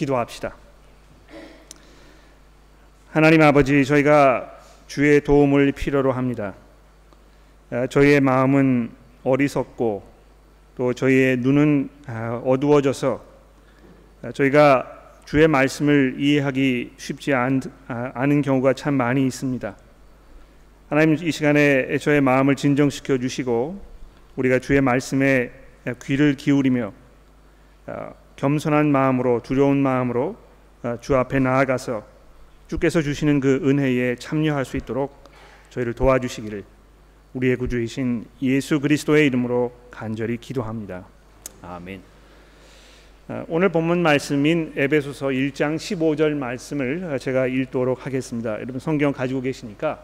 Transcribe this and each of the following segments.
기도합시다. 하나님 아버지, 저희가 주의 도움을 필요로 합니다. 저희의 마음은 어리석고 또 저희의 눈은 어두워져서 저희가 주의 말씀을 이해하기 쉽지 않은 경우가 참 많이 있습니다. 하나님, 이 시간에 저의 마음을 진정시켜 주시고 우리가 주의 말씀에 귀를 기울이며 겸손한 마음으로, 두려운 마음으로 주 앞에 나아가서 주께서 주시는 그 은혜에 참여할 수 있도록 저희를 도와주시기를 우리의 구주이신 예수 그리스도의 이름으로 간절히 기도합니다. 아멘. 오늘 본문 말씀인 에베소서 1장 15절 말씀을 제가 읽도록 하겠습니다. 여러분 성경 가지고 계시니까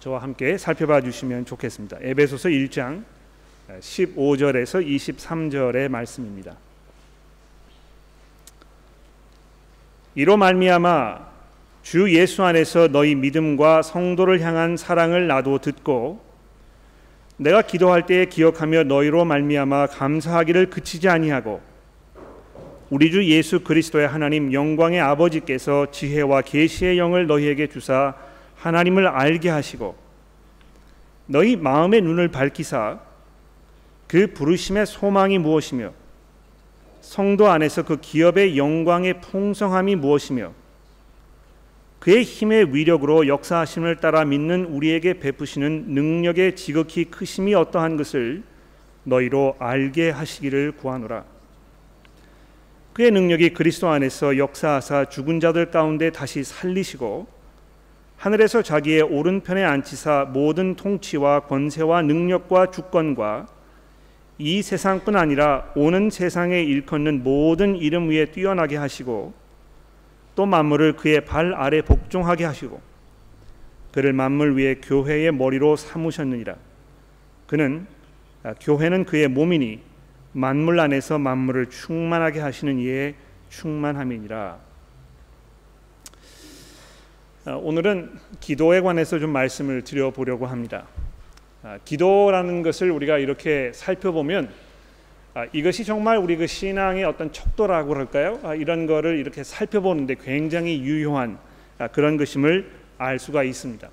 저와 함께 살펴봐 주시면 좋겠습니다. 에베소서 1장 15절에서 23절의 말씀입니다. 이로 말미암아 주 예수 안에서 너희 믿음과 성도를 향한 사랑을 나도 듣고 내가 기도할 때에 기억하며 너희로 말미암아 감사하기를 그치지 아니하고 우리 주 예수 그리스도의 하나님 영광의 아버지께서 지혜와 계시의 영을 너희에게 주사 하나님을 알게 하시고 너희 마음의 눈을 밝히사 그 부르심의 소망이 무엇이며 성도 안에서 그 기업의 영광의 풍성함이 무엇이며 그의 힘의 위력으로 역사하심을 따라 믿는 우리에게 베푸시는 능력의 지극히 크심이 어떠한 것을 너희로 알게 하시기를 구하노라. 그의 능력이 그리스도 안에서 역사하사 죽은 자들 가운데 다시 살리시고 하늘에서 자기의 오른편에 앉히사 모든 통치와 권세와 능력과 주권과 이 세상뿐 아니라 오는 세상에 일컫는 모든 이름 위에 뛰어나게 하시고 또 만물을 그의 발 아래 복종하게 하시고 그를 만물 위에 교회의 머리로 삼으셨느니라. 그는 교회는 그의 몸이니 만물 안에서 만물을 충만하게 하시는 이의 충만함이니라. 오늘은 기도에 관해서 좀 말씀을 드려보려고 합니다. 기도라는 것을 우리가 이렇게 살펴보면 이것이 정말 우리 그 신앙의 어떤 척도라고 할까요? 이런 거를 이렇게 살펴보는데 굉장히 유효한 그런 것임을 알 수가 있습니다.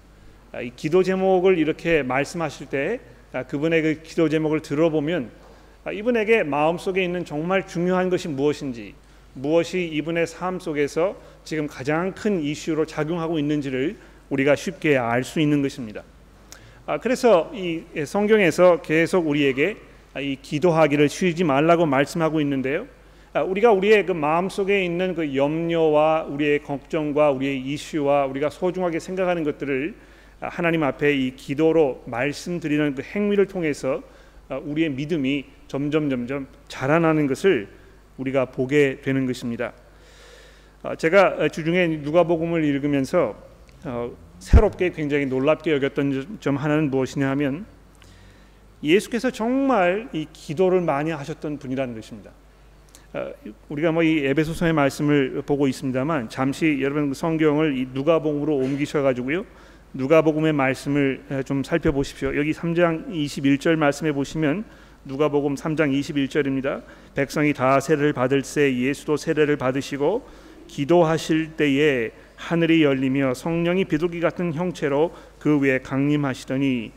이 기도 제목을 이렇게 말씀하실 때 그분의 그 기도 제목을 들어보면 이분에게 마음속에 있는 정말 중요한 것이 무엇인지, 무엇이 이분의 삶 속에서 지금 가장 큰 이슈로 작용하고 있는지를 우리가 쉽게 알 수 있는 것입니다. 그래서 이 성경에서 계속 우리에게 이 기도하기를 쉬지 말라고 말씀하고 있는데요. 우리가 우리의 그 마음속에 있는 그 염려와 우리의 걱정과 우리의 이슈와 우리가 소중하게 생각하는 것들을 하나님 앞에 이 기도로 말씀드리는 그 행위를 통해서 우리의 믿음이 점점 자라나는 것을 우리가 보게 되는 것입니다. 제가 주중에 누가복음을 읽으면서 새롭게 굉장히 놀랍게 여겼던 점 하나는 무엇이냐 하면 예수께서 정말 이 기도를 많이 하셨던 분이라는 것입니다. 우리가 이 에베소서의 말씀을 보고 있습니다만 잠시 여러분 성경을 이 누가복음으로 옮기셔가지고요. 누가복음의 말씀을 좀 살펴보십시오. 여기 3장 21절 말씀해 보시면 누가복음 3장 21절입니다. 백성이 다 세례를 받을새 예수도 세례를 받으시고 기도하실 때에 하늘이 열리며 성령이 비둘기 같은 형체로 그 위에 강림하시더니,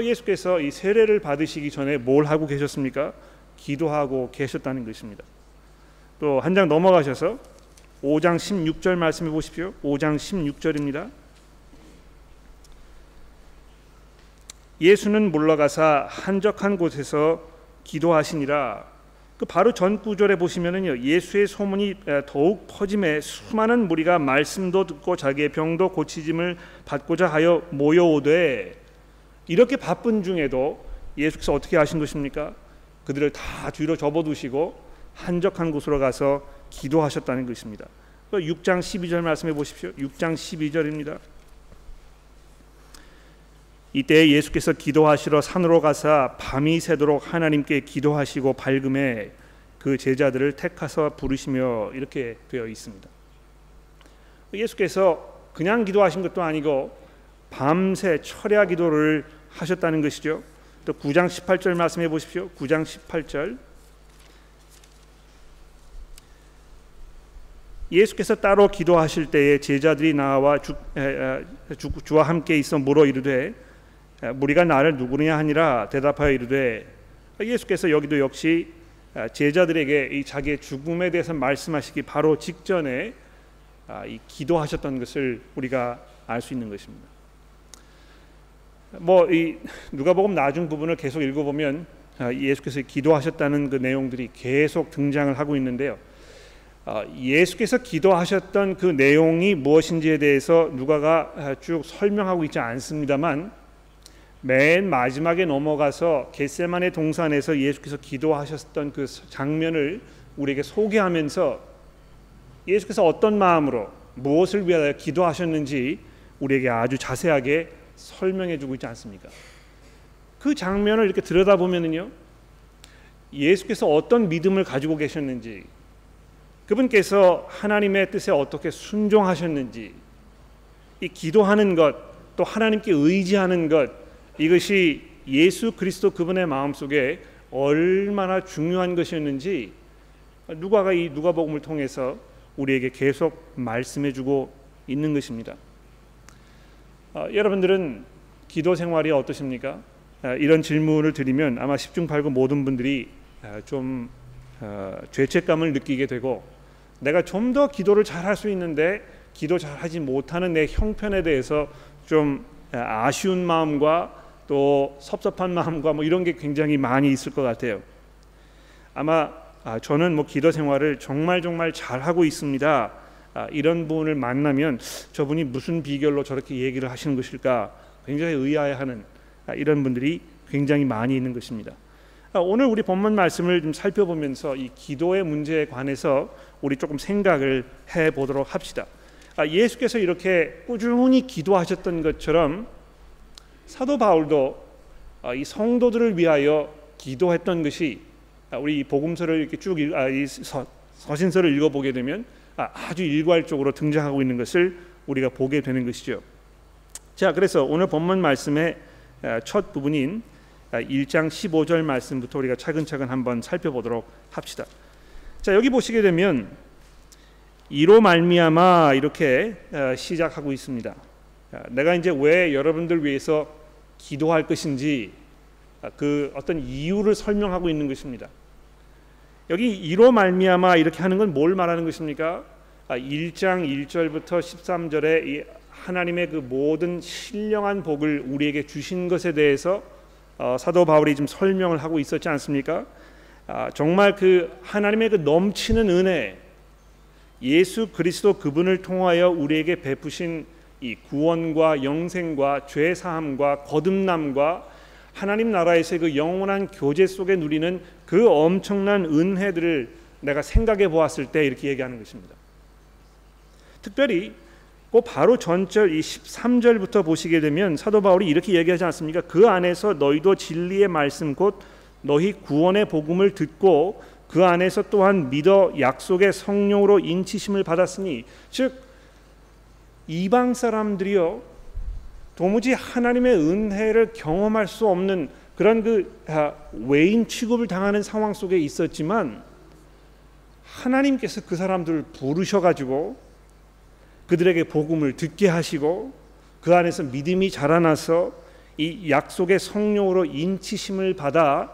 예수께서 이 세례를 받으시기 전에 뭘 하고 계셨습니까? 기도하고 계셨다는 것입니다. 또 한 장 넘어가셔서 5장 16절 말씀해 보십시오. 5장 16절입니다. 예수는 물러가사 한적한 곳에서 기도하시니라. 그 바로 전 구절에 보시면은요, 예수의 소문이 더욱 퍼짐에 수많은 무리가 말씀도 듣고 자기의 병도 고치짐을 받고자 하여 모여오되, 이렇게 바쁜 중에도 예수께서 어떻게 하신 것입니까? 그들을 다 뒤로 접어두시고 한적한 곳으로 가서 기도하셨다는 것입니다. 6장 12절 말씀해 보십시오. 6장 12절입니다. 이때 예수께서 기도하시러 산으로 가사 밤이 새도록 하나님께 기도하시고 밝음에 그 제자들을 택하사 부르시며, 이렇게 되어 있습니다. 예수께서 그냥 기도하신 것도 아니고 밤새 철야 기도를 하셨다는 것이죠. 또 9장 18절 말씀해 보십시오. 9장 18절. 예수께서 따로 기도하실 때에 제자들이 나와 주와 함께 있어 물어 이르되 무리가 나를 누구냐 하니라 대답하여 이르되, 예수께서 여기도 역시 제자들에게 이 자기의 죽음에 대해서 말씀하시기 바로 직전에 이 기도하셨던 것을 우리가 알 수 있는 것입니다. 뭐 이 누가복음 나중 부분을 계속 읽어보면 예수께서 기도하셨다는 그 내용들이 계속 등장을 하고 있는데요. 예수께서 기도하셨던 그 내용이 무엇인지에 대해서 누가가 쭉 설명하고 있지 않습니다만, 맨 마지막에 넘어가서 겟세마네 동산에서 예수께서 기도하셨던 그 장면을 우리에게 소개하면서 예수께서 어떤 마음으로 무엇을 위하여 기도하셨는지 우리에게 아주 자세하게 설명해주고 있지 않습니까? 그 장면을 이렇게 들여다보면요, 예수께서 어떤 믿음을 가지고 계셨는지, 그분께서 하나님의 뜻에 어떻게 순종하셨는지, 이 기도하는 것 또 하나님께 의지하는 것, 이것이 예수 그리스도 그분의 마음속에 얼마나 중요한 것이었는지 누가가 이 누가복음을 통해서 우리에게 계속 말씀해주고 있는 것입니다. 여러분들은 기도 생활이 어떠십니까? 이런 질문을 드리면 아마 10중 8구 모든 분들이 좀 죄책감을 느끼게 되고, 내가 좀 더 기도를 잘할 수 있는데 기도 잘하지 못하는 내 형편에 대해서 좀 아쉬운 마음과 또 섭섭한 마음과 뭐 이런 게 굉장히 많이 있을 것 같아요. 아마 저는 뭐 기도 생활을 정말 잘하고 있습니다, 이런 분을 만나면 저분이 무슨 비결로 저렇게 얘기를 하시는 것일까 굉장히 의아해하는 이런 분들이 굉장히 많이 있는 것입니다. 오늘 우리 본문 말씀을 좀 살펴보면서 이 기도의 문제에 관해서 우리 조금 생각을 해보도록 합시다. 예수께서 이렇게 꾸준히 기도하셨던 것처럼 사도 바울도 이 성도들을 위하여 기도했던 것이, 우리 복음서를 이렇게 쭉 서신서를 읽어보게 되면 아주 일괄적으로 등장하고 있는 것을 우리가 보게 되는 것이죠. 자, 그래서 오늘 본문 말씀의 첫 부분인 1장 15절 말씀부터 우리가 차근차근 한번 살펴보도록 합시다. 자, 여기 보시게 되면 이로 말미암아 이렇게 시작하고 있습니다. 내가 이제 왜 여러분들 위해서 기도할 것인지 그 어떤 이유를 설명하고 있는 것입니다. 여기 이로 말미암아 이렇게 하는 건 뭘 말하는 것입니까? 1장 1절부터 13절에 이 하나님의 그 모든 신령한 복을 우리에게 주신 것에 대해서 사도 바울이 지금 설명을 하고 있었지 않습니까? 정말 그 하나님의 그 넘치는 은혜, 예수 그리스도 그분을 통하여 우리에게 베푸신 이 구원과 영생과 죄 사함과 거듭남과 하나님 나라에서의 그 영원한 교제 속에 누리는 그 엄청난 은혜들을 내가 생각해 보았을 때, 이렇게 얘기하는 것입니다. 특별히 그 바로 전절 이 13절부터 보시게 되면 사도 바울이 이렇게 얘기하지 않습니까? 그 안에서 너희도 진리의 말씀 곧 너희 구원의 복음을 듣고 그 안에서 또한 믿어 약속의 성령으로 인치심을 받았으니, 즉 이방 사람들이요 도무지 하나님의 은혜를 경험할 수 없는 그런 그 외인 취급을 당하는 상황 속에 있었지만, 하나님께서 그 사람들을 부르셔가지고 그들에게 복음을 듣게 하시고 그 안에서 믿음이 자라나서 이 약속의 성령으로 인치심을 받아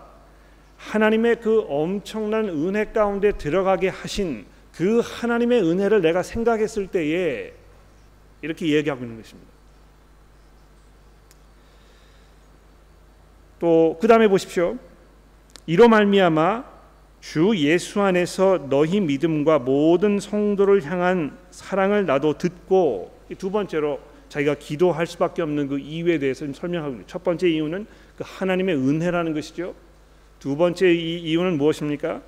하나님의 그 엄청난 은혜 가운데 들어가게 하신 그 하나님의 은혜를 내가 생각했을 때에, 이렇게 얘기하고 있는 것입니다. 또 그 다음에 보십시오. 이로 말미암아 주 예수 안에서 너희 믿음과 모든 성도를 향한 사랑을 나도 듣고, 두 번째로 자기가 기도할 수밖에 없는 그 이유에 대해서 설명하고 있습니다. 첫 번째 이유는 그 하나님의 은혜라는 것이죠. 두 번째 이유는 무엇입니까?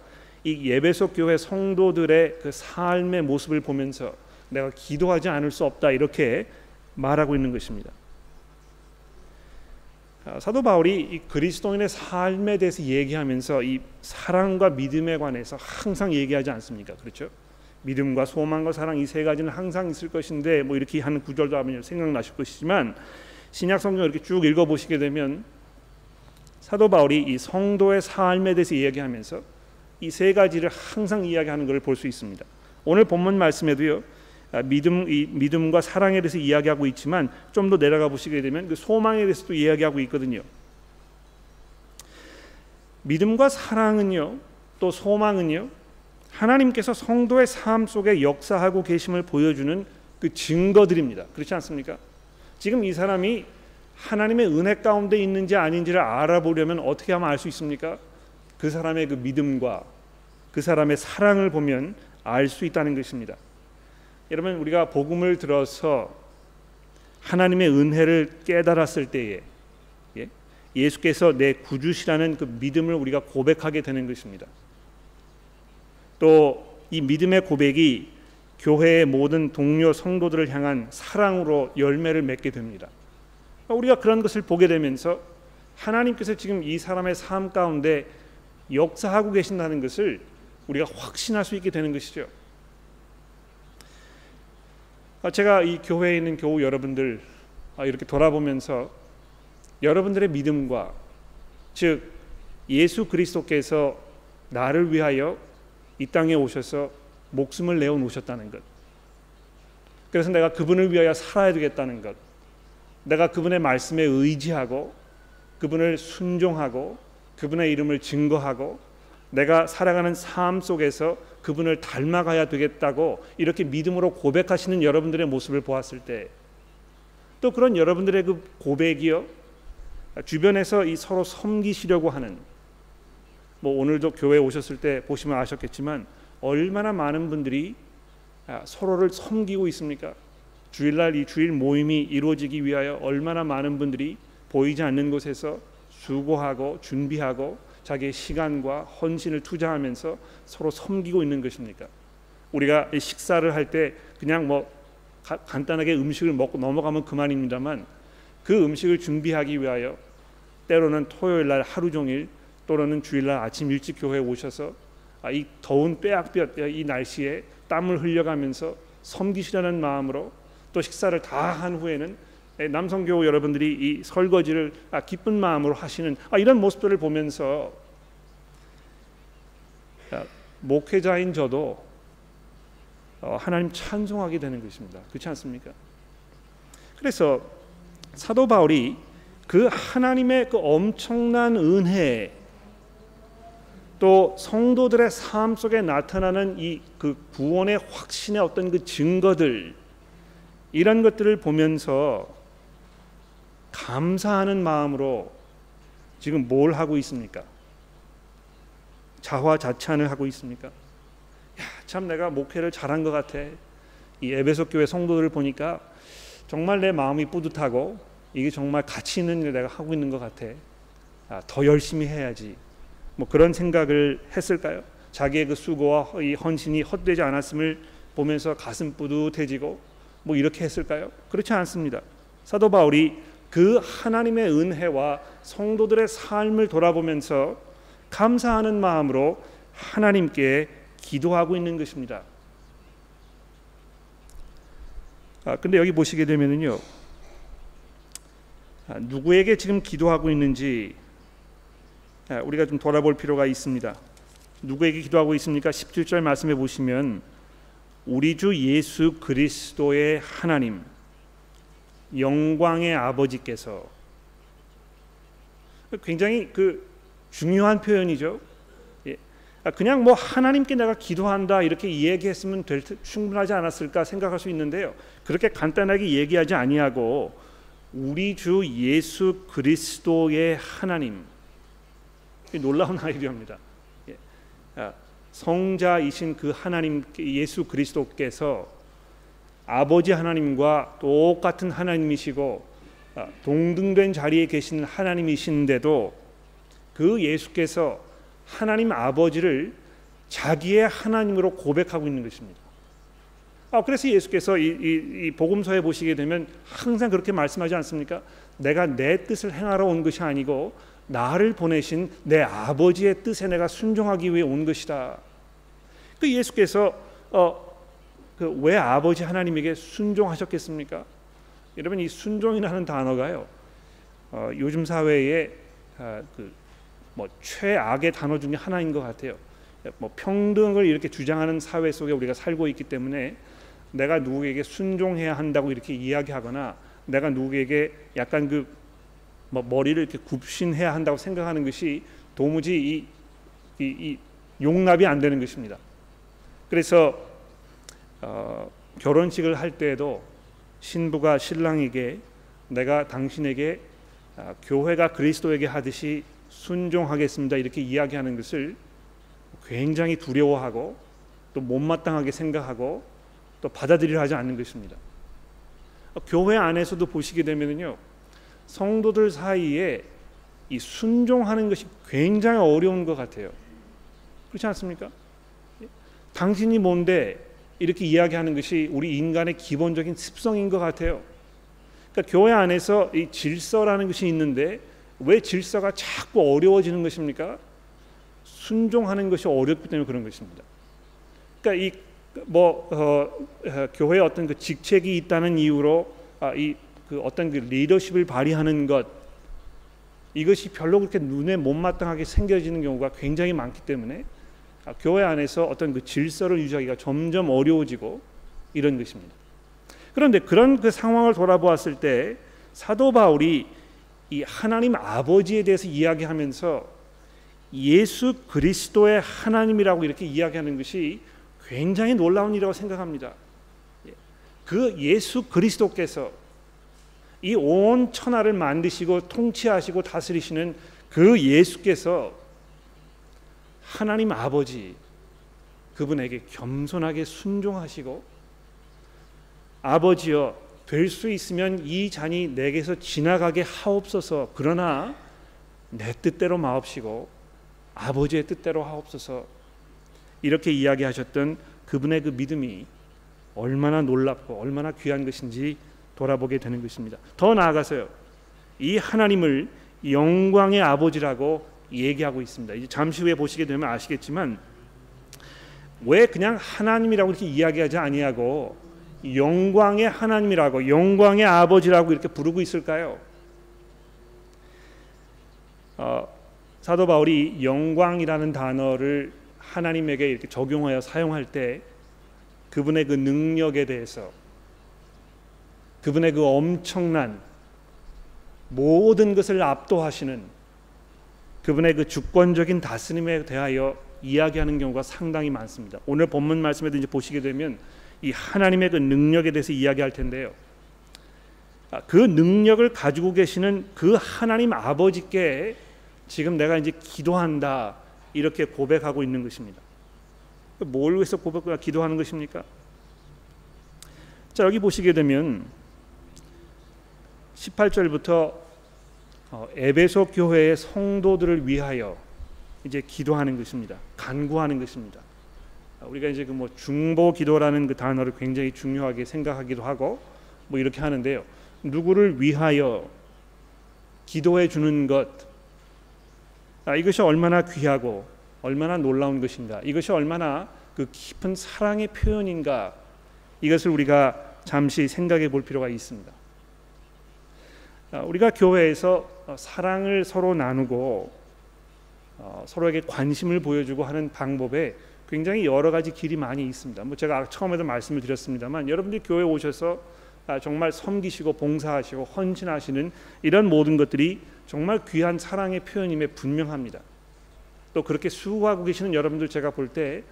이 에베소 교회 성도들의 그 삶의 모습을 보면서 내가 기도하지 않을 수 없다, 이렇게 말하고 있는 것입니다. 사도 바울이 이 그리스도인의 삶에 대해서 얘기하면서 이 사랑과 믿음에 관해서 항상 얘기하지 않습니까? 그렇죠? 믿음과 소망과 사랑, 이 세 가지는 항상 있을 것인데, 뭐 이렇게 하는 구절도 아마 생각나실 것이지만, 신약 성경 이렇게 쭉 읽어보시게 되면 사도 바울이 이 성도의 삶에 대해서 이야기하면서 이 세 가지를 항상 이야기하는 것을 볼 수 있습니다. 오늘 본문 말씀에도요, 믿음과 사랑에 대해서 이야기하고 있지만 좀 더 내려가 보시게 되면 그 소망에 대해서도 이야기하고 있거든요. 믿음과 사랑은요, 또 소망은요, 하나님께서 성도의 삶 속에 역사하고 계심을 보여주는 그 증거들입니다. 그렇지 않습니까? 지금 이 사람이 하나님의 은혜 가운데 있는지 아닌지를 알아보려면 어떻게 하면 알 수 있습니까? 그 사람의 그 믿음과 그 사람의 사랑을 보면 알 수 있다는 것입니다. 여러분, 우리가 복음을 들어서 하나님의 은혜를 깨달았을 때에 예수께서 내 구주시라는 그 믿음을 우리가 고백하게 되는 것입니다. 또 이 믿음의 고백이 교회의 모든 동료 성도들을 향한 사랑으로 열매를 맺게 됩니다. 우리가 그런 것을 보게 되면서 하나님께서 지금 이 사람의 삶 가운데 역사하고 계신다는 것을 우리가 확신할 수 있게 되는 것이죠. 제가 이 교회에 있는 교우 여러분들 이렇게 돌아보면서 여러분들의 믿음과, 즉 예수 그리스도께서 나를 위하여 이 땅에 오셔서 목숨을 내어놓으셨다는 것, 그래서 내가 그분을 위하여 살아야 되겠다는 것, 내가 그분의 말씀에 의지하고 그분을 순종하고 그분의 이름을 증거하고 내가 살아가는 삶 속에서 그분을 닮아가야 되겠다고 이렇게 믿음으로 고백하시는 여러분들의 모습을 보았을 때, 또 그런 여러분들의 그 고백이요, 주변에서 이 서로 섬기시려고 하는, 뭐 오늘도 교회에 오셨을 때 보시면 아셨겠지만 얼마나 많은 분들이 서로를 섬기고 있습니까? 주일날 이 주일 모임이 이루어지기 위하여 얼마나 많은 분들이 보이지 않는 곳에서 수고하고 준비하고 자기의 시간과 헌신을 투자하면서 서로 섬기고 있는 것입니까? 우리가 식사를 할 때 그냥 뭐 간단하게 음식을 먹고 넘어가면 그만입니다만, 그 음식을 준비하기 위하여 때로는 토요일날 하루 종일, 또는 주일날 아침 일찍 교회에 오셔서 이 더운 뼈약볕 이 날씨에 땀을 흘려가면서 섬기시려는 마음으로, 또 식사를 다 한 후에는 남성교우 여러분들이 이 설거지를 기쁜 마음으로 하시는 이런 모습들을 보면서 목회자인 저도 하나님 찬송하게 되는 것입니다. 그렇지 않습니까? 그래서 사도 바울이 그 하나님의 그 엄청난 은혜, 또 성도들의 삶 속에 나타나는 이 그 구원의 확신의 어떤 그 증거들, 이런 것들을 보면서 감사하는 마음으로 지금 뭘 하고 있습니까? 자화자찬을 하고 있습니까? 야, 참 내가 목회를 잘한 것 같아. 이 에베소 교회 성도들을 보니까 정말 내 마음이 뿌듯하고 이게 정말 가치 있는 일을 내가 하고 있는 것 같아. 더 열심히 해야지. 뭐 그런 생각을 했을까요? 자기의 그 수고와 이 헌신이 헛되지 않았음을 보면서 가슴 뿌듯해지고 뭐 이렇게 했을까요? 그렇지 않습니다. 사도 바울이 그 하나님의 은혜와 성도들의 삶을 돌아보면서 감사하는 마음으로 하나님께 기도하고 있는 것입니다. 근데 여기 보시게 되면은요, 누구에게 지금 기도하고 있는지 우리가 좀 돌아볼 필요가 있습니다. 누구에게 기도하고 있습니까? 17절 말씀해 보시면 우리 주 예수 그리스도의 하나님 영광의 아버지께서, 굉장히 그 중요한 표현이죠. 그냥 뭐 하나님께 내가 기도한다 이렇게 얘기했으면 충분하지 않았을까 생각할 수 있는데요, 그렇게 간단하게 얘기하지 아니하고 우리 주 예수 그리스도의 하나님, 놀라운 아이디어입니다. 성자이신 그 하나님 예수 그리스도께서 아버지 하나님과 똑같은 하나님이시고 동등된 자리에 계신 하나님이신데도 그 예수께서 하나님 아버지를 자기의 하나님으로 고백하고 있는 것입니다. 그래서 예수께서 이 복음서에 보시게 되면 항상 그렇게 말씀하지 않습니까? 내가 내 뜻을 행하러 온 것이 아니고 나를 보내신 내 아버지의 뜻에 내가 순종하기 위해 온 것이다. 그 예수께서 왜 아버지 하나님에게 순종하셨겠습니까? 여러분, 이 순종이라는 단어가요, 요즘 사회의 최악의 단어 중에 하나인 것 같아요. 뭐 평등을 이렇게 주장하는 사회 속에 우리가 살고 있기 때문에 내가 누구에게 순종해야 한다고 이렇게 이야기하거나 내가 누구에게 약간 그 뭐 머리를 이렇게 굽신해야 한다고 생각하는 것이 도무지 이 용납이 안 되는 것입니다. 그래서 결혼식을 할 때에도 신부가 신랑에게 내가 당신에게 교회가 그리스도에게 하듯이 순종하겠습니다 이렇게 이야기하는 것을 굉장히 두려워하고 또 못마땅하게 생각하고 또 받아들이려 하지 않는 것입니다. 교회 안에서도 보시게 되면요, 성도들 사이에 이 순종하는 것이 굉장히 어려운 것 같아요. 그렇지 않습니까? 당신이 뭔데 이렇게 이야기하는 것이 우리 인간의 기본적인 습성인 것 같아요. 그러니까 교회 안에서 이 질서라는 것이 있는데 왜 질서가 자꾸 어려워지는 것입니까? 순종하는 것이 어렵기 때문에 그런 것입니다. 그러니까 교회에 어떤 그 직책이 있다는 이유로 어떤 그 리더십을 발휘하는 것, 이것이 별로 그렇게 눈에 못마땅하게 생겨지는 경우가 굉장히 많기 때문에 교회 안에서 어떤 그 질서를 유지하기가 점점 어려워지고 이런 것입니다. 그런데 그런 그 상황을 돌아보았을 때 사도 바울이 이 하나님 아버지에 대해서 이야기하면서 예수 그리스도의 하나님이라고 이렇게 이야기하는 것이 굉장히 놀라운 일이라고 생각합니다. 그 예수 그리스도께서 이 온 천하를 만드시고 통치하시고 다스리시는 그 예수께서 하나님 아버지 그분에게 겸손하게 순종하시고 아버지여 될 수 있으면 이 잔이 내게서 지나가게 하옵소서, 그러나 내 뜻대로 마옵시고 아버지의 뜻대로 하옵소서 이렇게 이야기하셨던 그분의 그 믿음이 얼마나 놀랍고 얼마나 귀한 것인지 돌아보게 되는 것입니다. 더 나아가서요, 이 하나님을 영광의 아버지라고 얘기하고 있습니다. 이제 잠시 후에 보시게 되면 아시겠지만 왜 그냥 하나님이라고 이렇게 이야기하지 아니하고 영광의 하나님이라고 영광의 아버지라고 이렇게 부르고 있을까요? 사도 바울이 영광이라는 단어를 하나님에게 이렇게 적용하여 사용할 때 그분의 그 능력에 대해서, 그분의 그 엄청난 모든 것을 압도하시는 그분의 그 주권적인 다스림에 대하여 이야기하는 경우가 상당히 많습니다. 오늘 본문 말씀에도 이제 보시게 되면 이 하나님의 그 능력에 대해서 이야기할 텐데요, 그 능력을 가지고 계시는 그 하나님 아버지께 지금 내가 이제 기도한다 이렇게 고백하고 있는 것입니다. 뭘 위해서 고백과 기도하는 것입니까? 자, 여기 보시게 되면 18절부터 에베소 교회의 성도들을 위하여 이제 기도하는 것입니다. 간구하는 것입니다. 우리가 이제 그 뭐 중보 기도라는 그 단어를 굉장히 중요하게 생각하기도 하고 뭐 이렇게 하는데요, 누구를 위하여 기도해 주는 것, 이것이 얼마나 귀하고 얼마나 놀라운 것인가, 이것이 얼마나 그 깊은 사랑의 표현인가, 이것을 우리가 잠시 생각해 볼 필요가 있습니다. 우리가 교회에서 사랑을 서로 나누고 서로에게 관심을 보여주고 하는 방법에 굉장히 여러 가지 길이 많이 있습니다. 뭐 제가 처음에도 말씀을 드렸습니다만 여러분들이 교회 오셔서 정말 섬기시고 봉사하시고 헌신하시는 이런 모든 것들이 정말 귀한 사랑의 표현임에 분명합니다. 또 그렇게 수고하고 계시는 여러분들 제가 볼 때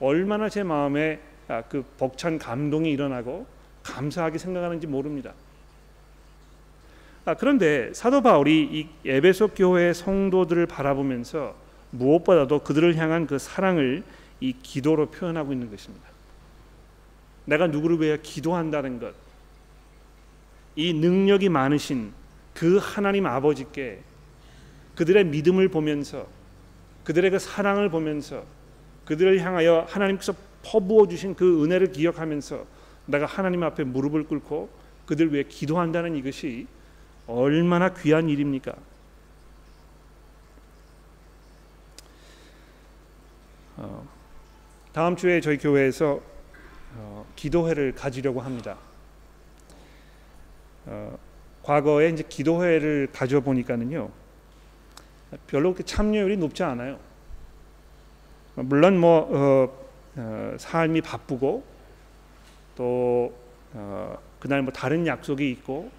얼마나 제 마음에 그 벅찬 감동이 일어나고 감사하게 생각하는지 모릅니다. 그런데 사도 바울이 이 에베소 교회의 성도들을 바라보면서 무엇보다도 그들을 향한 그 사랑을 이 기도로 표현하고 있는 것입니다. 내가 누구를 위해 기도한다는 것, 이 능력이 많으신 그 하나님 아버지께 그들의 믿음을 보면서, 그들의 그 사랑을 보면서, 그들을 향하여 하나님께서 퍼부어 주신 그 은혜를 기억하면서 내가 하나님 앞에 무릎을 꿇고 그들 위해 기도한다는 이것이 얼마나 귀한 일입니까? 다음 주에 저희 교회에서 기도회를 가지려고 합니다. 과거에 이제 기도회를 가져보니까는요, 별로 그렇게 참여율이 높지 않아요. 물론 삶이 바쁘고 또 그날 다른 약속이 있고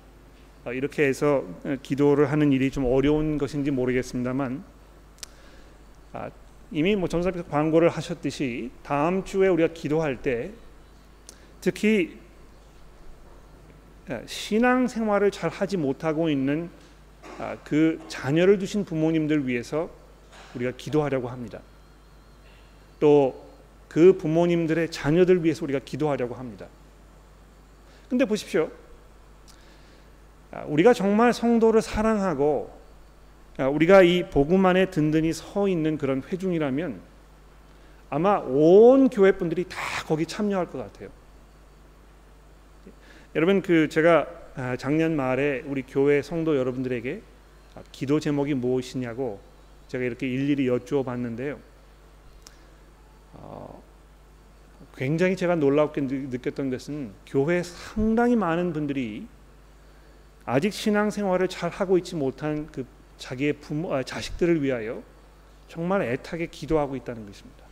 이렇게 해서 기도를 하는 일이 좀 어려운 것인지 모르겠습니다만, 이미 전사님께서 광고를 하셨듯이 다음 주에 우리가 기도할 때 특히 신앙생활을 잘 하지 못하고 있는 그 자녀를 두신 부모님들 위해서 우리가 기도하려고 합니다. 또 그 부모님들의 자녀들 위해서 우리가 기도하려고 합니다. 근데 보십시오, 우리가 정말 성도를 사랑하고 우리가 이 복음 안에 든든히 서 있는 그런 회중이라면 아마 온 교회 분들이 다 거기 참여할 것 같아요. 여러분, 제가 작년 말에 우리 교회 성도 여러분들에게 기도 제목이 무엇이냐고 제가 이렇게 일일이 여쭈어 봤는데요. 굉장히 제가 놀랍게 느꼈던 것은 교회 상당히 많은 분들이 아직 신앙생활을 잘 하고 있지 못한 그 자기의 자식들을 위하여 정말 애타게 기도하고 있다는 것입니다.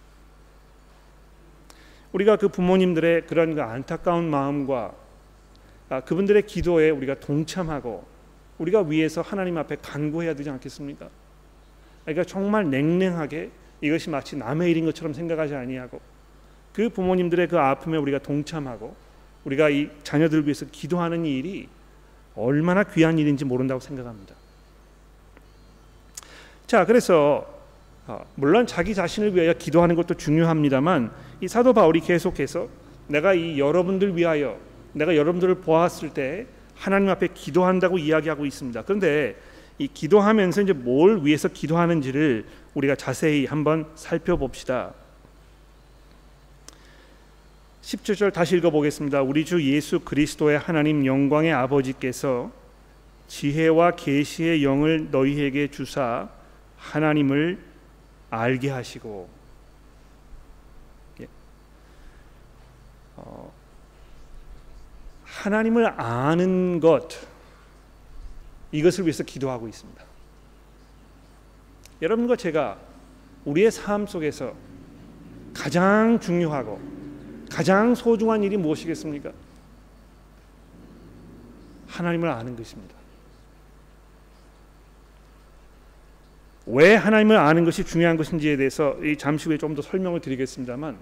우리가 그 부모님들의 그런 그 안타까운 마음과 그분들의 기도에 우리가 동참하고 우리가 위에서 하나님 앞에 간구해야 되지 않겠습니까? 그러니까 정말 냉랭하게 이것이 마치 남의 일인 것처럼 생각하지 아니하고 그 부모님들의 그 아픔에 우리가 동참하고 우리가 이 자녀들을 위해서 기도하는 일이 얼마나 귀한 일인지 모른다고 생각합니다. 자, 그래서 물론 자기 자신을 위하여 기도하는 것도 중요합니다만 이 사도 바울이 계속해서 내가 이 여러분들 위하여 내가 여러분들을 보았을 때 하나님 앞에 기도한다고 이야기하고 있습니다. 그런데 이 기도하면서 이제 뭘 위해서 기도하는지를 우리가 자세히 한번 살펴봅시다. 17절 다시 읽어보겠습니다. 우리 주 예수 그리스도의 하나님 영광의 아버지께서 지혜와 계시의 영을 너희에게 주사 하나님을 알게 하시고. 하나님을 아는 것, 이것을 위해서 기도하고 있습니다. 여러분과 제가 우리의 삶 속에서 가장 중요하고 가장 소중한 일이 무엇이겠습니까? 하나님을 아는 것입니다. 왜 하나님을 아는 것이 중요한 것인지에 대해서 잠시 후에 좀 더 설명을 드리겠습니다만,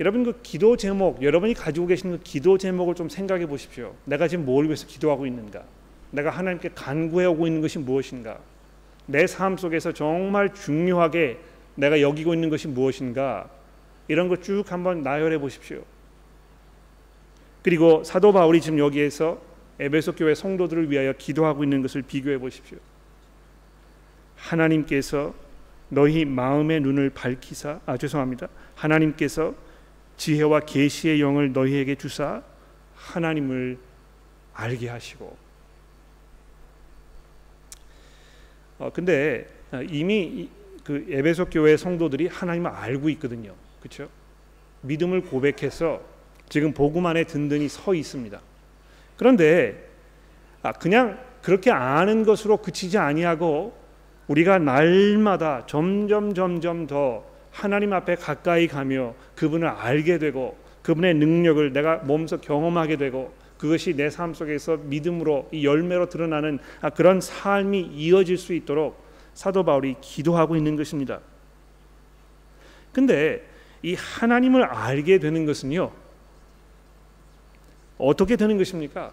여러분 그 기도 제목, 여러분이 가지고 계신 그 기도 제목을 좀 생각해 보십시오. 내가 지금 뭘 위해서 기도하고 있는가? 내가 하나님께 간구해 오고 있는 것이 무엇인가? 내 삶 속에서 정말 중요하게 내가 여기고 있는 것이 무엇인가? 이런 거 쭉 한번 나열해 보십시오. 그리고 사도 바울이 지금 여기에서 에베소 교회 성도들을 위하여 기도하고 있는 것을 비교해 보십시오. 하나님께서 너희 마음의 눈을 밝히사, 하나님께서 지혜와 계시의 영을 너희에게 주사 하나님을 알게 하시고. 근데 이미 그 에베소 교회 성도들이 하나님을 알고 있거든요. 그렇죠? 믿음을 고백해서 지금 복음 안에 든든히 서 있습니다. 그런데 그냥 그렇게 아는 것으로 그치지 아니하고 우리가 날마다 점점 더 하나님 앞에 가까이 가며 그분을 알게 되고 그분의 능력을 내가 몸소 경험하게 되고 그것이 내 삶 속에서 믿음으로 이 열매로 드러나는 그런 삶이 이어질 수 있도록 사도 바울이 기도하고 있는 것입니다. 근데 이 하나님을 알게 되는 것은요, 어떻게 되는 것입니까?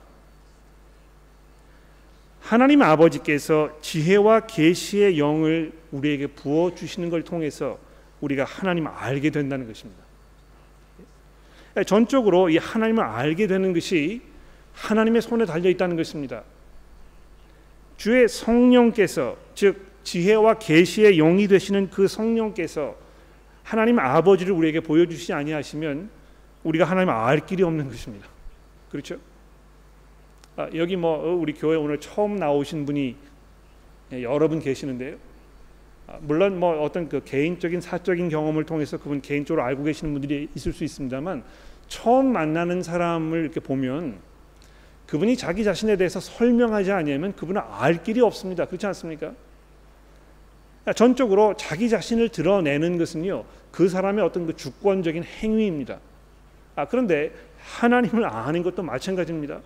하나님 아버지께서 지혜와 계시의 영을 우리에게 부어 주시는 걸 통해서 우리가 하나님을 알게 된다는 것입니다. 전적으로 이 하나님을 알게 되는 것이 하나님의 손에 달려 있다는 것입니다. 주의 성령께서, 즉 지혜와 계시의 영이 되시는 그 성령께서 하나님 아버지를 우리에게 보여주시지 아니하시면 우리가 하나님을 알 길이 없는 것입니다. 그렇죠? 여기 우리 교회 오늘 처음 나오신 분이 여러 분 계시는데요. 물론 어떤 그 개인적인 사적인 경험을 통해서 그분 개인적으로 알고 계시는 분들이 있을 수 있습니다만 처음 만나는 사람을 이렇게 보면 그분이 자기 자신에 대해서 설명하지 아니하면 그분은 알 길이 없습니다. 그렇지 않습니까? 전적으로 자기 자신을 드러내는 것은요, 그 사람의 어떤 그 주권적인 행위입니다. 그런데 하나님을 아는 것도 마찬가지입니다.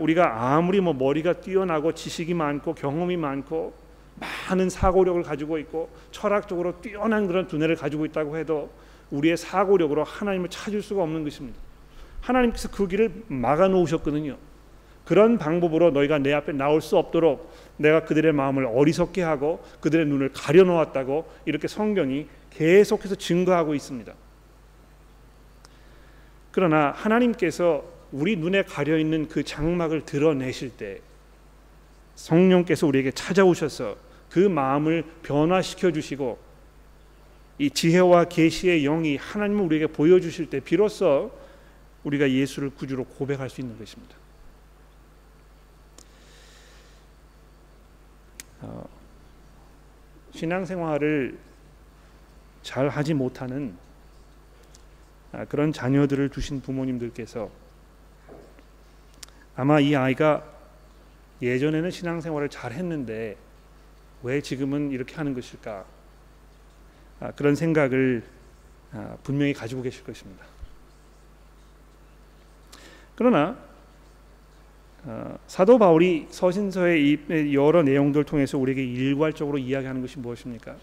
우리가 아무리 뭐 머리가 뛰어나고 지식이 많고 경험이 많고 많은 사고력을 가지고 있고 철학적으로 뛰어난 그런 두뇌를 가지고 있다고 해도 우리의 사고력으로 하나님을 찾을 수가 없는 것입니다. 하나님께서 그 길을 막아놓으셨거든요. 그런 방법으로 너희가 내 앞에 나올 수 없도록 내가 그들의 마음을 어리석게 하고 그들의 눈을 가려놓았다고 이렇게 성경이 계속해서 증거하고 있습니다. 그러나 하나님께서 우리 눈에 가려있는 그 장막을 드러내실 때 성령께서 우리에게 찾아오셔서 그 마음을 변화시켜 주시고 이 지혜와 계시의 영이 하나님을 우리에게 보여주실 때 비로소 우리가 예수를 구주로 고백할 수 있는 것입니다. 신앙생활을 잘 하지 못하는 그런 자녀들을 두신 부모님들께서 아마 이 아이가 예전에는 신앙생활을 잘 했는데 왜 지금은 이렇게 하는 것일까, 그런 생각을 분명히 가지고 계실 것입니다. 그러나 사도 바울이 서신서의 여러 내용들을 통해서 우리에게 일괄적으로 이야기하는 것이 무엇입니까?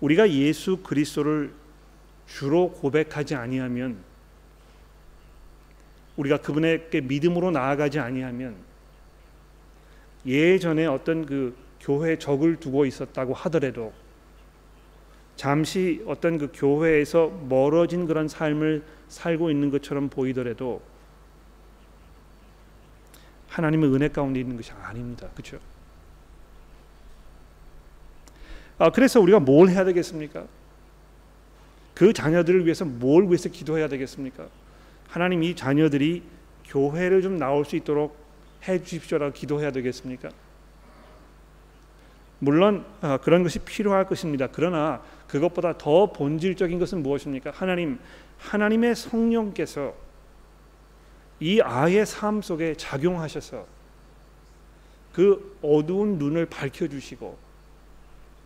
우리가 예수 그리스도를 주로 고백하지 아니하면, 우리가 그분에게 믿음으로 나아가지 아니하면, 예전에 어떤 그 교회에 적을 두고 있었다고 하더라도 잠시 어떤 그 교회에서 멀어진 그런 삶을 살고 있는 것처럼 보이더라도 하나님의 은혜 가운데 있는 것이 아닙니다. 그렇죠? 그래서 우리가 뭘 해야 되겠습니까? 그 자녀들을 위해서 뭘 위해서 기도해야 되겠습니까? 하나님, 이 자녀들이 교회를 좀 나올 수 있도록 해 주십시오라고 기도해야 되겠습니까? 물론 그런 것이 필요할 것입니다. 그러나 그것보다 더 본질적인 것은 무엇입니까? 하나님의 성령께서 이 아이의 삶 속에 작용하셔서 그 어두운 눈을 밝혀주시고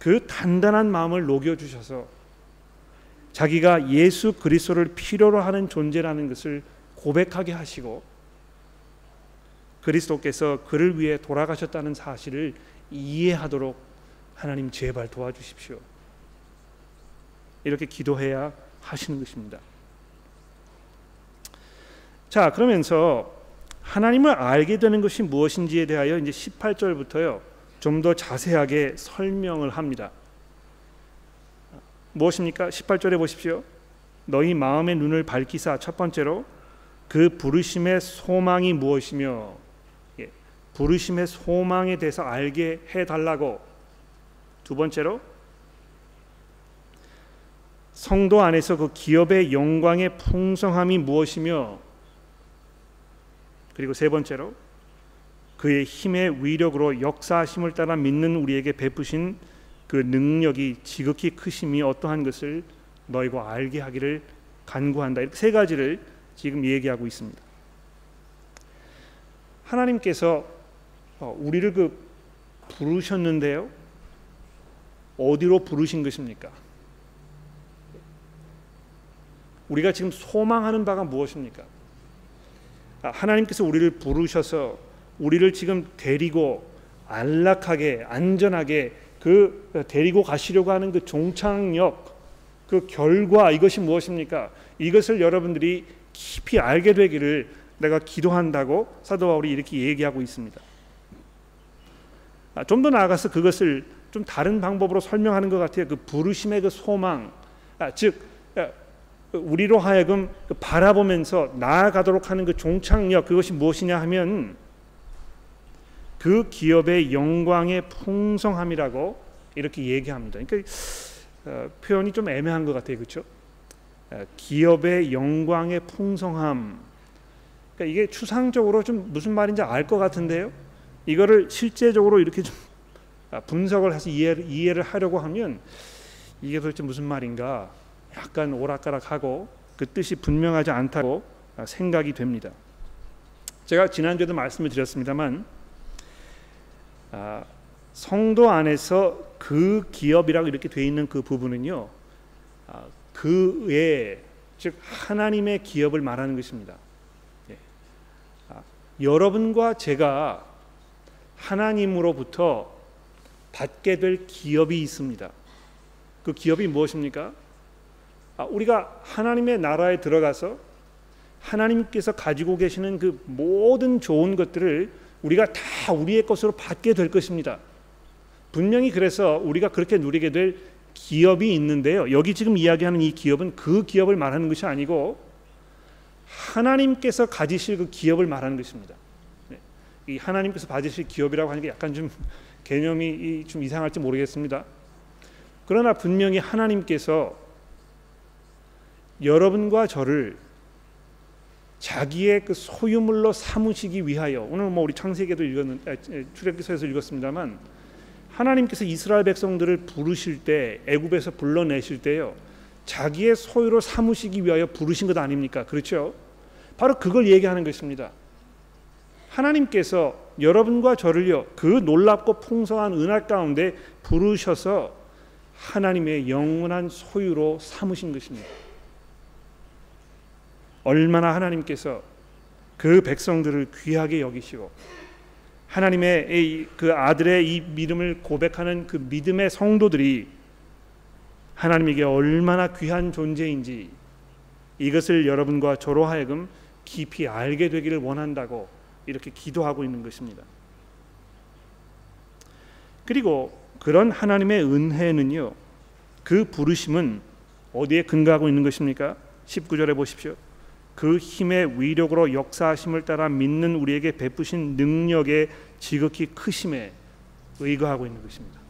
그 단단한 마음을 녹여주셔서 자기가 예수 그리스도를 필요로 하는 존재라는 것을 고백하게 하시고 그리스도께서 그를 위해 돌아가셨다는 사실을 이해하도록 하나님 제발 도와주십시오, 이렇게 기도해야 하시는 것입니다. 자, 그러면서 하나님을 알게 되는 것이 무엇인지에 대하여 이제 18절부터요 좀 더 자세하게 설명을 합니다. 무엇입니까? 18절에 보십시오. 너희 마음의 눈을 밝히사, 첫 번째로 그 부르심의 소망이 무엇이며, 부르심의 소망에 대해서 알게 해달라고. 두 번째로 성도 안에서 그 기업의 영광의 풍성함이 무엇이며, 그리고 세 번째로 그의 힘의 위력으로 역사하심을 따라 믿는 우리에게 베푸신 그 능력이 지극히 크심이 어떠한 것을 너희가 알게 하기를 간구한다. 이렇게 세 가지를 지금 얘기하고 있습니다. 하나님께서 우리를 그 부르셨는데요, 어디로 부르신 것입니까? 우리가 지금 소망하는 바가 무엇입니까? 하나님께서 우리를 부르셔서 우리를 지금 데리고 안락하게 안전하게 그 데리고 가시려고 하는 그 종착역, 그 결과, 이것이 무엇입니까? 이것을 여러분들이 깊이 알게 되기를 내가 기도한다고 사도 바울이 이렇게 얘기하고 있습니다. 좀 더 나아가서 그것을 좀 다른 방법으로 설명하는 것 같아요. 그 부르심의 그 소망, 즉 우리로 하여금 바라보면서 나아가도록 하는 그 종착역, 그것이 무엇이냐 하면 그 기업의 영광의 풍성함이라고 이렇게 얘기합니다. 그러니까 표현이 좀 애매한 것 같아요, 그렇죠? 기업의 영광의 풍성함. 그러니까 이게 추상적으로 좀 무슨 말인지 알 것 같은데요, 이거를 실제적으로 이렇게 좀 분석을 해서 이해를 하려고 하면 이게 도대체 무슨 말인가? 약간 오락가락하고 그 뜻이 분명하지 않다고 생각이 됩니다. 제가 지난주에도 말씀을 드렸습니다만 성도 안에서 그 기업이라고 이렇게 돼 있는 그 부분은요, 그 외에 즉 하나님의 기업을 말하는 것입니다. 여러분과 제가 하나님으로부터 받게 될 기업이 있습니다. 그 기업이 무엇입니까? 우리가 하나님의 나라에 들어가서 하나님께서 가지고 계시는 그 모든 좋은 것들을 우리가 다 우리의 것으로 받게 될 것입니다. 분명히 그래서 우리가 그렇게 누리게 될 기업이 있는데요, 여기 지금 이야기하는 이 기업은 그 기업을 말하는 것이 아니고 하나님께서 가지실 그 기업을 말하는 것입니다. 이 하나님께서 가지실 기업이라고 하는 게 약간 좀 개념이 좀 이상할지 모르겠습니다. 그러나 분명히 하나님께서 여러분과 저를 자기의 그 소유물로 삼으시기 위하여, 오늘 우리 창세기에도 출애굽기서에서 읽었습니다만, 하나님께서 이스라엘 백성들을 부르실 때, 애굽에서 불러내실 때요, 자기의 소유로 삼으시기 위하여 부르신 것 아닙니까? 그렇죠? 바로 그걸 얘기하는 것입니다. 하나님께서 여러분과 저를요, 그 놀랍고 풍성한 은혜 가운데 부르셔서 하나님의 영원한 소유로 삼으신 것입니다. 얼마나 하나님께서 그 백성들을 귀하게 여기시고 하나님의 그 아들의 이 믿음을 고백하는 그 믿음의 성도들이 하나님에게 얼마나 귀한 존재인지, 이것을 여러분과 저로 하여금 깊이 알게 되기를 원한다고 이렇게 기도하고 있는 것입니다. 그리고 그런 하나님의 은혜는요, 그 부르심은 어디에 근거하고 있는 것입니까? 19절에 보십시오. 그 힘의 위력으로 역사하심을 따라 믿는 우리에게 베푸신 능력의 지극히 크심에 의거하고 있는 것입니다.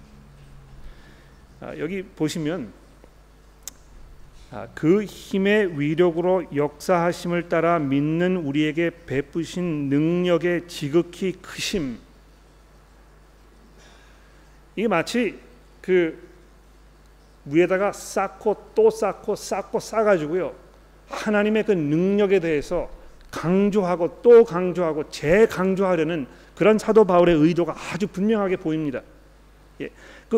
여기 보시면 그 힘의 위력으로 역사하심을 따라 믿는 우리에게 베푸신 능력의 지극히 크심, 이게 마치 그 위에다가 쌓고 또 쌓고 쌓고 쌓아가지고요, 하나님의 그 능력에 대해서 강조하고 또 강조하고 재강조하려는 그런 사도 바울의 의도가 아주 분명하게 보입니다. 예,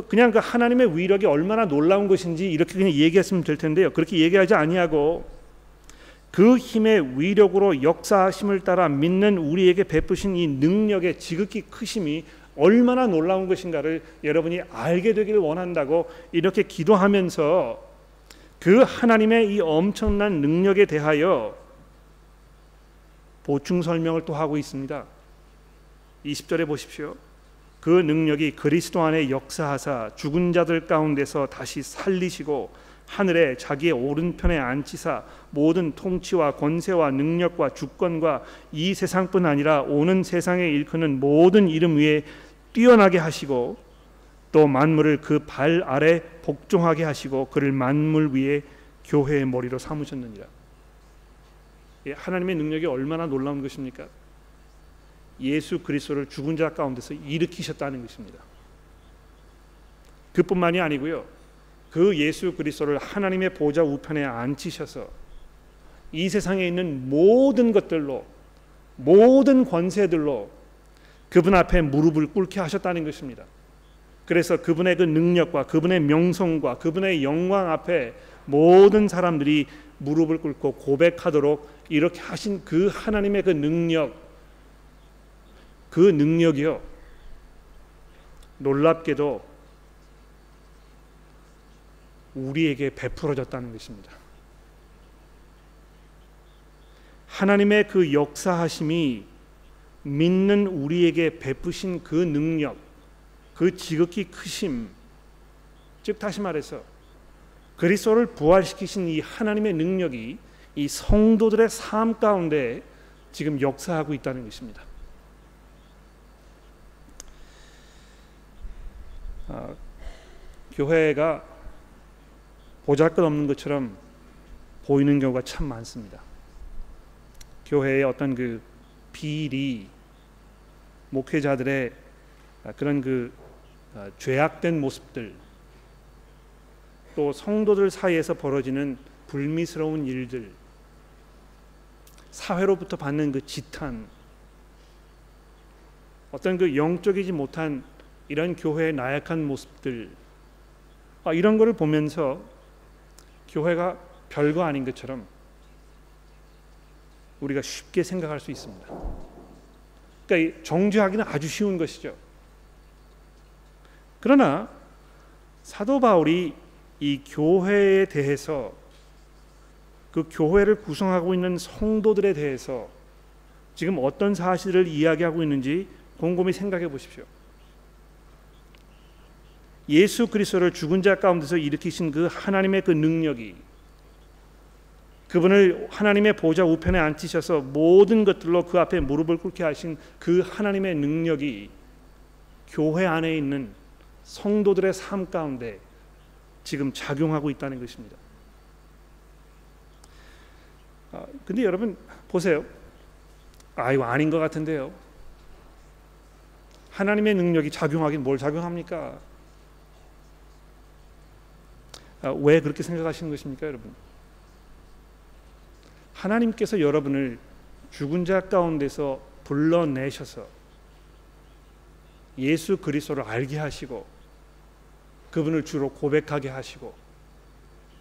그냥 그 하나님의 위력이 얼마나 놀라운 것인지 이렇게 그냥 얘기했으면 될 텐데요, 그렇게 얘기하지 아니하고 그 힘의 위력으로 역사하심을 따라 믿는 우리에게 베푸신 이 능력의 지극히 크심이 얼마나 놀라운 것인가를 여러분이 알게 되기를 원한다고 이렇게 기도하면서 그 하나님의 이 엄청난 능력에 대하여 보충 설명을 또 하고 있습니다. 20절에 보십시오. 그 능력이 그리스도 안에 역사하사 죽은 자들 가운데서 다시 살리시고 하늘에 자기의 오른편에 앉히사 모든 통치와 권세와 능력과 주권과 이 세상뿐 아니라 오는 세상에 일컫는 모든 이름 위에 뛰어나게 하시고 또 만물을 그 발 아래 복종하게 하시고 그를 만물 위에 교회의 머리로 삼으셨느니라. 하나님의 능력이 얼마나 놀라운 것입니까? 예수 그리스도를 죽은 자 가운데서 일으키셨다는 것입니다. 그뿐만이 아니고요, 그 예수 그리스도를 하나님의 보좌 우편에 앉히셔서 이 세상에 있는 모든 것들로, 모든 권세들로 그분 앞에 무릎을 꿇게 하셨다는 것입니다. 그래서 그분의 그 능력과 그분의 명성과 그분의 영광 앞에 모든 사람들이 무릎을 꿇고 고백하도록 이렇게 하신 그 하나님의 그 능력, 그 능력이요, 놀랍게도 우리에게 베풀어졌다는 것입니다. 하나님의 그 역사하심이 믿는 우리에게 베푸신 그 능력, 그 지극히 크심, 즉 다시 말해서 그리스도를 부활시키신 이 하나님의 능력이 이 성도들의 삶 가운데 지금 역사하고 있다는 것입니다. 교회가 보잘것없는 것처럼 보이는 경우가 참 많습니다. 교회의 어떤 그 비리, 목회자들의 그런 그 죄악된 모습들, 또 성도들 사이에서 벌어지는 불미스러운 일들, 사회로부터 받는 그 지탄, 어떤 그 영적이지 못한 이런 교회의 나약한 모습들, 이런 거를 보면서 교회가 별거 아닌 것처럼 우리가 쉽게 생각할 수 있습니다. 그러니까 정죄하기는 아주 쉬운 것이죠. 그러나 사도 바울이 이 교회에 대해서, 그 교회를 구성하고 있는 성도들에 대해서 지금 어떤 사실을 이야기하고 있는지 곰곰이 생각해 보십시오. 예수 그리스도를 죽은 자 가운데서 일으키신 그 하나님의 그 능력이, 그분을 하나님의 보좌 우편에 앉히셔서 모든 것들로 그 앞에 무릎을 꿇게 하신 그 하나님의 능력이 교회 안에 있는 성도들의 삶 가운데 지금 작용하고 있다는 것입니다. 근데 여러분 보세요. 이거 아닌 것 같은데요. 하나님의 능력이 작용하긴 뭘 작용합니까? 왜 그렇게 생각하시는 것입니까, 여러분? 하나님께서 여러분을 죽은 자 가운데서 불러내셔서 예수 그리스도를 알게 하시고 그분을 주로 고백하게 하시고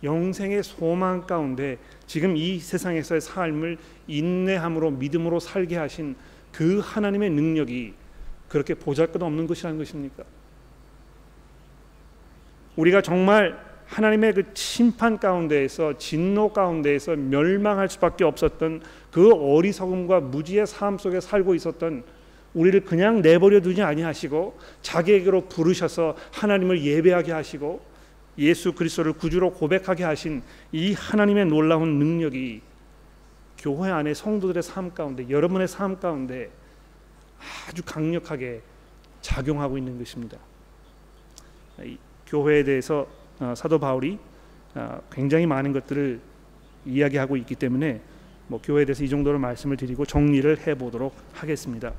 영생의 소망 가운데 지금 이 세상에서의 삶을 인내함으로 믿음으로 살게 하신 그 하나님의 능력이 그렇게 보잘것없는 것이라는 것입니까? 우리가 정말 하나님의 그 심판 가운데에서, 진노 가운데에서 멸망할 수밖에 없었던 그 어리석음과 무지의 삶 속에 살고 있었던 우리를 그냥 내버려 두지 아니하시고 자기에게로 부르셔서 하나님을 예배하게 하시고 예수 그리스도를 구주로 고백하게 하신 이 하나님의 놀라운 능력이 교회 안에 성도들의 삶 가운데, 여러분의 삶 가운데 아주 강력하게 작용하고 있는 것입니다. 이 교회에 대해서 사도 바울이 굉장히 많은 것들을 이야기하고 있기 때문에 교회에 대해서 이 정도로 말씀을 드리고 정리를 해보도록 하겠습니다.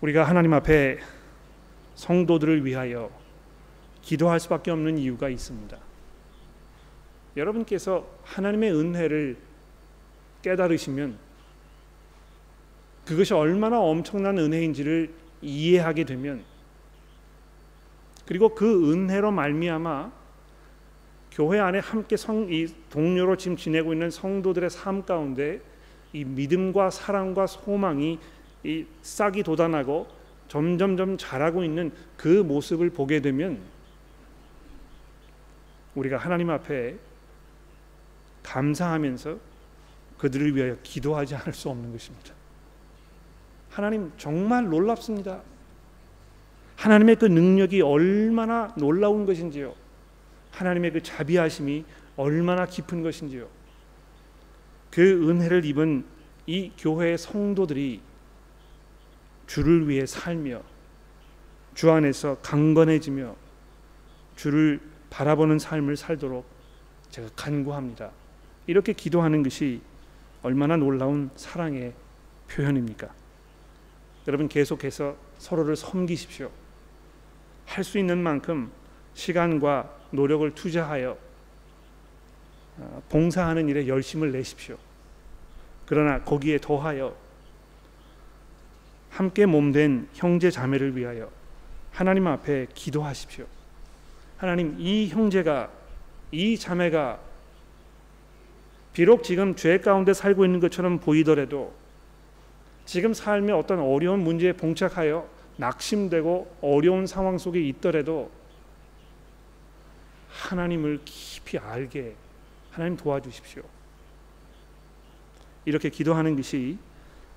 우리가 하나님 앞에 성도들을 위하여 기도할 수밖에 없는 이유가 있습니다. 여러분께서 하나님의 은혜를 깨달으시면 그것이 얼마나 엄청난 은혜인지를 이해하게 되면, 그리고 그 은혜로 말미암아 교회 안에 함께 이 동료로 지금 지내고 있는 성도들의 삶 가운데 이 믿음과 사랑과 소망이 이 싹이 돋아나고 점점점 자라고 있는 그 모습을 보게 되면 우리가 하나님 앞에 감사하면서 그들을 위하여 기도하지 않을 수 없는 것입니다. 하나님, 정말 놀랍습니다. 하나님의 그 능력이 얼마나 놀라운 것인지요. 하나님의 그 자비하심이 얼마나 깊은 것인지요. 그 은혜를 입은 이 교회의 성도들이 주를 위해 살며 주 안에서 강건해지며 주를 바라보는 삶을 살도록 제가 간구합니다. 이렇게 기도하는 것이 얼마나 놀라운 사랑의 표현입니까? 여러분, 계속해서 서로를 섬기십시오. 할 수 있는 만큼 시간과 노력을 투자하여 봉사하는 일에 열심을 내십시오. 그러나 거기에 더하여 함께 몸된 형제 자매를 위하여 하나님 앞에 기도하십시오. 하나님, 이 형제가, 이 자매가 비록 지금 죄 가운데 살고 있는 것처럼 보이더라도 지금 삶의 어떤 어려운 문제에 봉착하여 낙심되고 어려운 상황 속에 있더라도 하나님을 깊이 알게 하나님 도와주십시오. 이렇게 기도하는 것이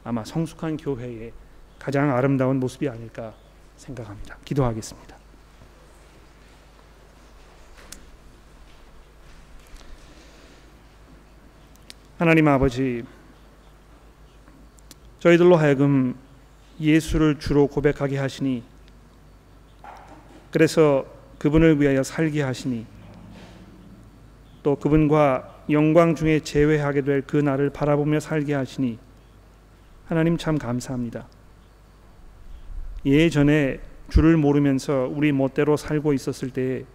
아마 성숙한 교회의 가장 아름다운 모습이 아닐까 생각합니다. 기도하겠습니다. 하나님 아버지, 저희들로 하여금 예수를 주로 고백하게 하시니, 그래서 그분을 위하여 살게 하시니, 또 그분과 영광 중에 재회하게 될 그 날을 바라보며 살게 하시니 하나님, 참 감사합니다. 예전에 주를 모르면서 우리 멋대로 살고 있었을 때에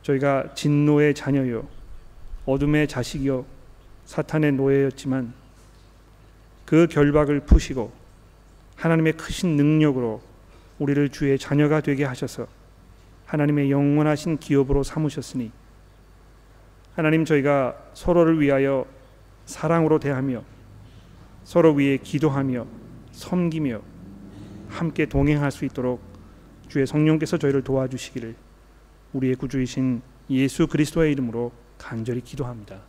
저희가 진노의 자녀요, 어둠의 자식이요, 사탄의 노예였지만 그 결박을 푸시고 하나님의 크신 능력으로 우리를 주의 자녀가 되게 하셔서 하나님의 영원하신 기업으로 삼으셨으니 하나님, 저희가 서로를 위하여 사랑으로 대하며 서로 위해 기도하며 섬기며 함께 동행할 수 있도록 주의 성령께서 저희를 도와주시기를 우리의 구주이신 예수 그리스도의 이름으로 간절히 기도합니다.